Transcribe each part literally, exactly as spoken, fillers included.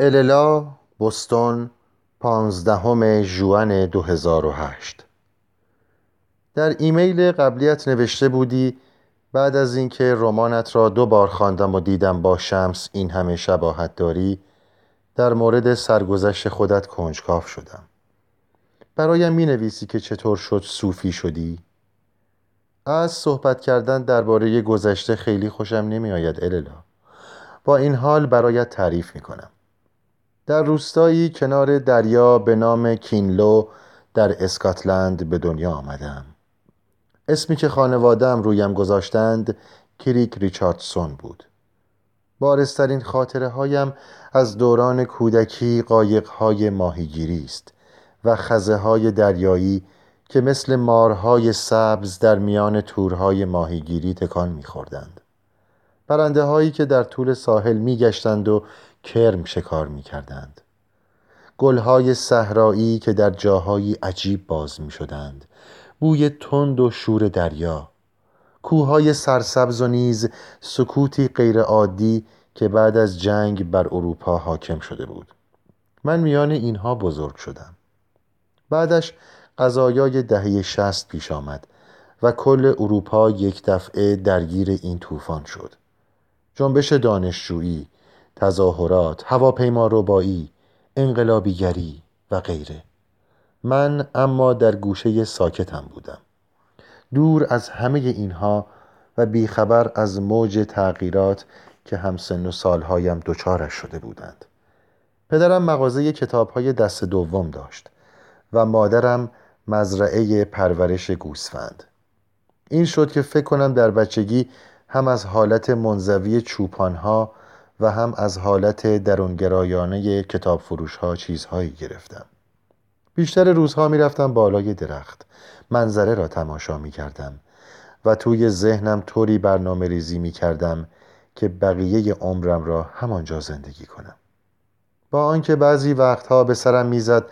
اللا، بوستون، پانزدهم ژوئن دو هزار و هشت. در ایمیل قبلیت نوشته بودی بعد از اینکه رمانت را دو بار خواندم و دیدم با شمس این همه شباهت داری، در مورد سرگذشت خودت کنجکاو شدم. برایم می‌نویسی که چطور شد صوفی شدی؟ از صحبت کردن درباره گذشته خیلی خوشم نمی‌آید اللا. با این حال برایت تعریف می‌کنم. در روستایی کنار دریا به نام کینلو در اسکاتلند به دنیا آمدم. اسمی که خانواده‌ام رویم گذاشتند کریگ ریچاردسون بود. بارزترین خاطره‌هایم از دوران کودکی قایق‌های ماهیگیری است و خزه‌های دریایی که مثل مارهای سبز در میان تورهای ماهیگیری تکان می‌خوردند. پرنده‌هایی که در طول ساحل می‌گشتند و کرم شکار می‌کردند. گل‌های صحرایی که در جاهایی عجیب باز می‌شدند. بوی تند و شور دریا، کوههای سرسبز و نیز سکوتی غیرعادی که بعد از جنگ بر اروپا حاکم شده بود. من میان اینها بزرگ شدم. بعدش قضایای دهه شصت پیش آمد و کل اروپا یک دفعه درگیر این طوفان شد. جنبش دانشجویی، تظاهرات، هواپیما ربایی، انقلابیگری و غیره. من اما در گوشه ساکتم بودم، دور از همه اینها و بیخبر از موج تغییرات که همسن و سالهایم دچارش شده بودند. پدرم مغازه کتاب‌های دست دوم داشت و مادرم مزرعه پرورش گوسفند. این شد که فکر کنم در بچگی هم از حالت منزوی چوپان‌ها و هم از حالت درونگرایانه کتاب فروش‌ها چیزهایی گرفتم. بیشتر روزها می رفتم بالای درخت، منظره را تماشا می کردم و توی ذهنم طوری برنامه ریزی می کردم که بقیه عمرم را همانجا زندگی کنم. با آنکه بعضی وقتها به سرم می زد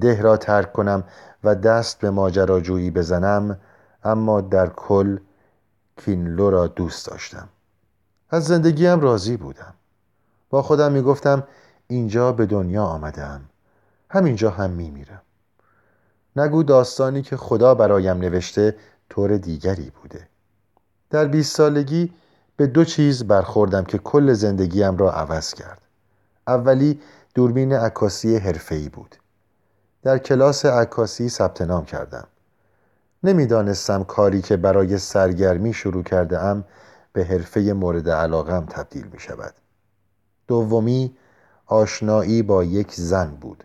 ده را ترک کنم و دست به ماجراجویی بزنم، اما در کل کینلو را دوست داشتم. از زندگیم راضی بودم. با خودم می گفتم اینجا به دنیا آمدم، همینجا هم می میرم. نگو داستانی که خدا برایم نوشته طور دیگری بوده. در بیست سالگی به دو چیز برخوردم که کل زندگیم را عوض کرد. اولی دوربین عکاسی حرفه‌ای بود. در کلاس عکاسی ثبت نام کردم. نمیدانستم کاری که برای سرگرمی شروع کرده‌ام به حرفه مورد علاقه‌ام تبدیل می شود. دومی آشنایی با یک زن بود.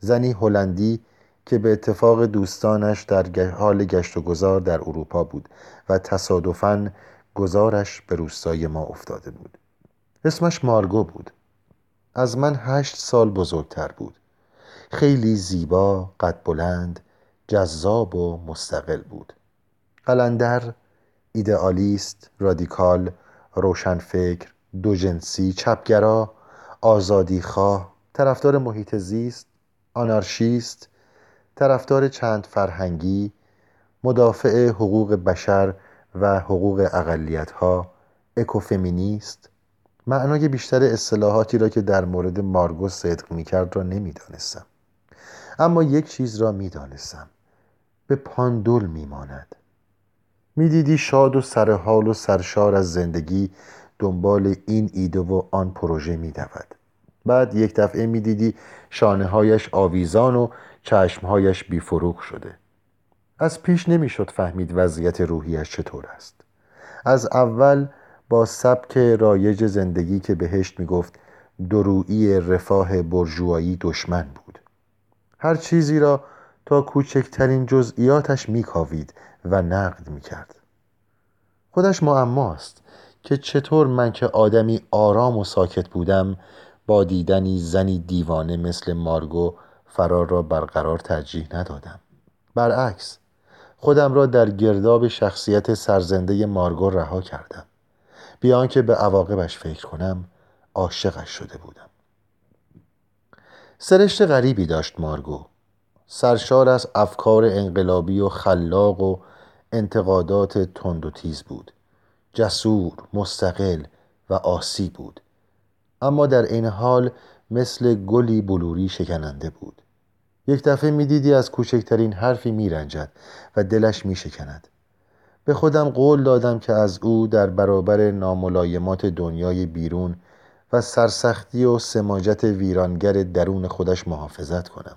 زنی هلندی که به اتفاق دوستانش در حال گشت و گذار در اروپا بود و تصادفاً گذارش به روستای ما افتاده بود. اسمش مارگو بود. از من هشت سال بزرگتر بود. خیلی زیبا، قد بلند، جذاب و مستقل بود. قلندر، ایدئالیست، رادیکال، روشنفکر، دوجنسی، چپگرا، آزادیخواه، طرفدار محیط زیست، آنارشیست، طرفدار چند فرهنگی، مدافع حقوق بشر و حقوق اقلیت‌ها، اکوفمینیست. معنای بیشتر اصطلاحاتی را که در مورد مارگو صدق می‌کرد را نمی‌دانستم. اما یک چیز را می‌دانستم. به پاندول می‌ماند. می‌دیدی شاد و سرحال و سرشار از زندگی دنبال این ایده و آن پروژه می‌دود. بعد یک دفعه می دیدی شانه‌هایش آویزان و چشمهایش بیفروغ شده. از پیش نمی شد فهمید وضعیت روحیش چطور است. از اول با سبک رایج زندگی که بهشت می گفت درویی رفاه برجوایی دشمن بود. هر چیزی را تا کوچکترین جزئیاتش می کاوید و نقد می کرد. خودش معماست که چطور من که آدمی آرام و ساکت بودم با دیدنی زنی دیوانه مثل مارگو فرار را برقرار ترجیح ندادم. برعکس، خودم را در گرداب شخصیت سرزنده مارگو رها کردم. بی آنکه به عواقبش فکر کنم عاشقش شده بودم. سرشت غریبی داشت مارگو، سرشار از افکار انقلابی و خلاق و انتقادات تند و تیز بود. جسور، مستقل و آسی بود. اما در این حال مثل گلی بلوری شکننده بود. یک دفعه می دیدی از کوچکترین حرفی می رنجد و دلش می شکند. به خودم قول دادم که از او در برابر ناملایمات دنیای بیرون و سرسختی و سماجت ویرانگر درون خودش محافظت کنم.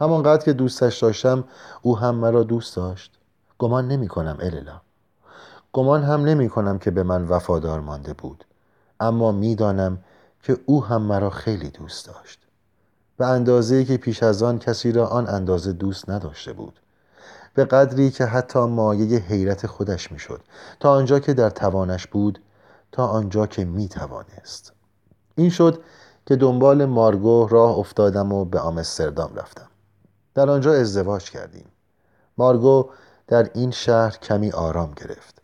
همانقدر که دوستش داشتم او هم مرا دوست داشت. گمان نمی کنم الیلا. گمان هم نمی کنم که به من وفادار مانده بود. اما می دانم که او هم مرا خیلی دوست داشت. به اندازه‌ای که پیش از آن کسی را آن اندازه دوست نداشته بود. به قدری که حتی مایه حیرت خودش می شد. تا آنجا که در توانش بود، تا آنجا که می توانست. این شد که دنبال مارگو راه افتادم و به آمستردام رفتم. در آنجا ازدواج کردیم. مارگو در این شهر کمی آرام گرفت.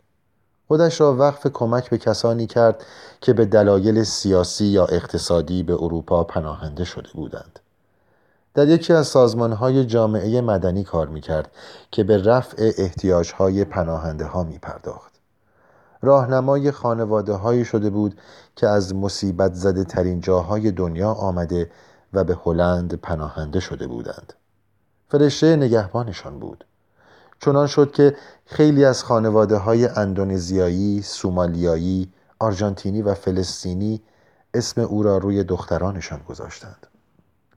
خودش را وقف کمک به کسانی کرد که به دلایل سیاسی یا اقتصادی به اروپا پناهنده شده بودند. در یکی از سازمان‌های جامعه مدنی کار می‌کرد که به رفع احتیاج‌های پناهنده‌ها می‌پرداخت. راهنمای خانواده‌هایی شده بود که از مصیبت زده ترین جاهای دنیا آمده و به هلند پناهنده شده بودند. فرشته نگهبانشان بود. چنان شد که خیلی از خانواده‌های اندونزیایی، سومالیایی، آرژانتینی و فلسطینی اسم او را روی دخترانشان گذاشتند.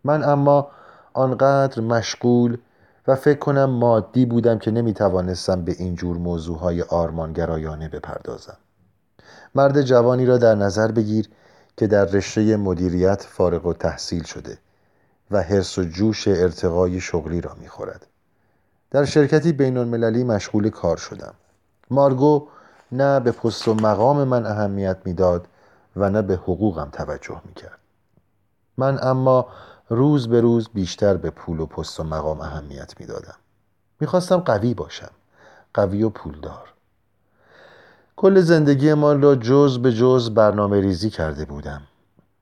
من اما آنقدر مشغول و فکر کنم مادی بودم که نمیتوانستم به این جور موضوعهای آرمانگرایانه بپردازم. مرد جوانی را در نظر بگیر که در رشته مدیریت فارغ التحصیل شده و حرص و جوش ارتقای شغلی را میخورد. در شرکتی بین‌المللی مشغول کار شدم. مارگو نه به پست و مقام من اهمیت میداد و نه به حقوقم توجه میکرد. من اما روز به روز بیشتر به پول و پست و مقام اهمیت میدادم. میخواستم قوی باشم، قوی و پولدار. کل زندگی ما را جزء به جزء برنامه ریزی کرده بودم.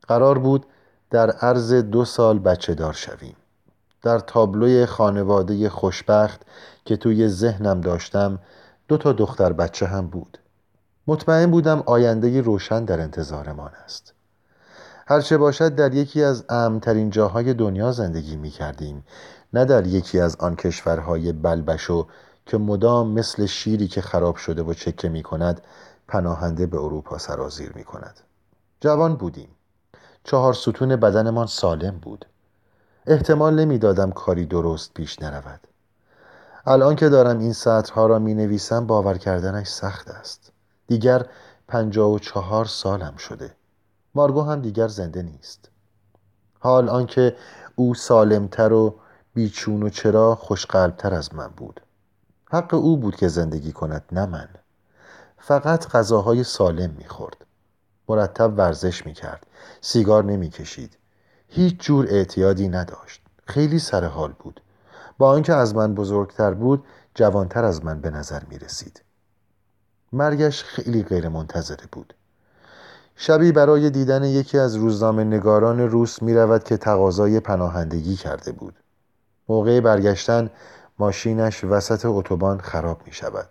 قرار بود در عرض دو سال بچه دار شویم. در تابلوی خانواده خوشبخت که توی ذهنم داشتم دو تا دختر بچه هم بود. مطمئن بودم آینده‌ای روشن در انتظارمان است. هرچه باشد در یکی از امن‌ترین جاهای دنیا زندگی می کردیم، نه در یکی از آن کشورهای بلبشو که مدام مثل شیری که خراب شده و چکه می کند پناهنده به اروپا سرازیر می کند. جوان بودیم. چهار ستون بدنمان سالم بود. احتمال نمی دادم کاری درست پیش نرود. الان که دارم این سطرها را می نویسم باور کردنش سخت است. دیگر پنجاه و چهار سالم شده. مارگو هم دیگر زنده نیست. حال آنکه او سالمتر و بیچون و چرا خوشقلبتر از من بود. حق او بود که زندگی کند، نه من. فقط غذاهای سالم می خورد. مرتب ورزش می کرد. سیگار نمی کشید. هیچ جور اعتیادی نداشت. خیلی سرحال بود. با آنکه از من بزرگتر بود، جوانتر از من به نظر می رسید. مرگش خیلی غیر منتظره بود. شبی برای دیدن یکی از روزنامه نگاران روس می رود که تقاضای پناهندگی کرده بود. موقع برگشتن ماشینش وسط اتوبان خراب می شود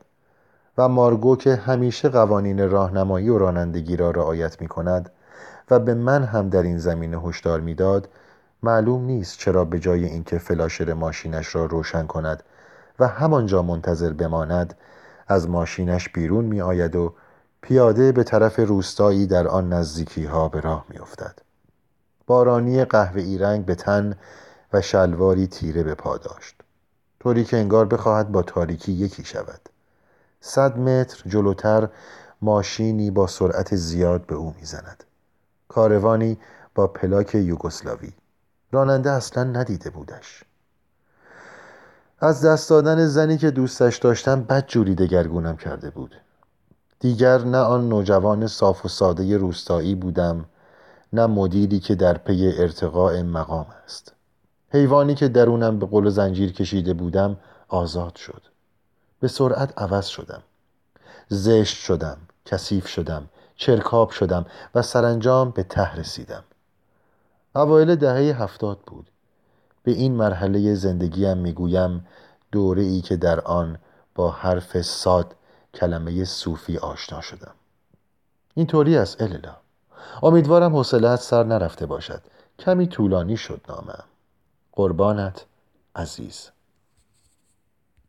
و مارگو که همیشه قوانین راهنمایی و رانندگی را رعایت می کند و به من هم در این زمینه هشدار می داد، معلوم نیست چرا به جای اینکه فلاشر ماشینش را روشن کند و همانجا منتظر بماند، از ماشینش بیرون می آید و پیاده به طرف روستایی در آن نزدیکی ها به راه می افتد. بارانی قهوه‌ای رنگ به تن و شلواری تیره به پا داشت، طوری که انگار بخواهد با تاریکی یکی شود. صد متر جلوتر ماشینی با سرعت زیاد به او می زند. کاروانی با پلاک یوگسلاوی. راننده اصلا ندیده بودش. از دست دادن زنی که دوستش داشتم بدجوری دگرگونم کرده بود. دیگر نه آن نوجوان صاف و ساده روستایی بودم، نه مدیری که در پی ارتقاء مقام است. حیوانی که درونم به قل و زنجیر کشیده بودم آزاد شد. به سرعت عوض شدم. زشت شدم، کثیف شدم، چرکاب شدم و سرانجام به ته رسیدم. اوایل دهه هفتاد بود. به این مرحله زندگیم میگویم دوره‌ای که در آن با حرف صاد، کلمه صوفی آشنا شدم. این طوری است الیلا. امیدوارم حوصله از سر نرفته باشد. کمی طولانی شد نامم. قربانت عزیز.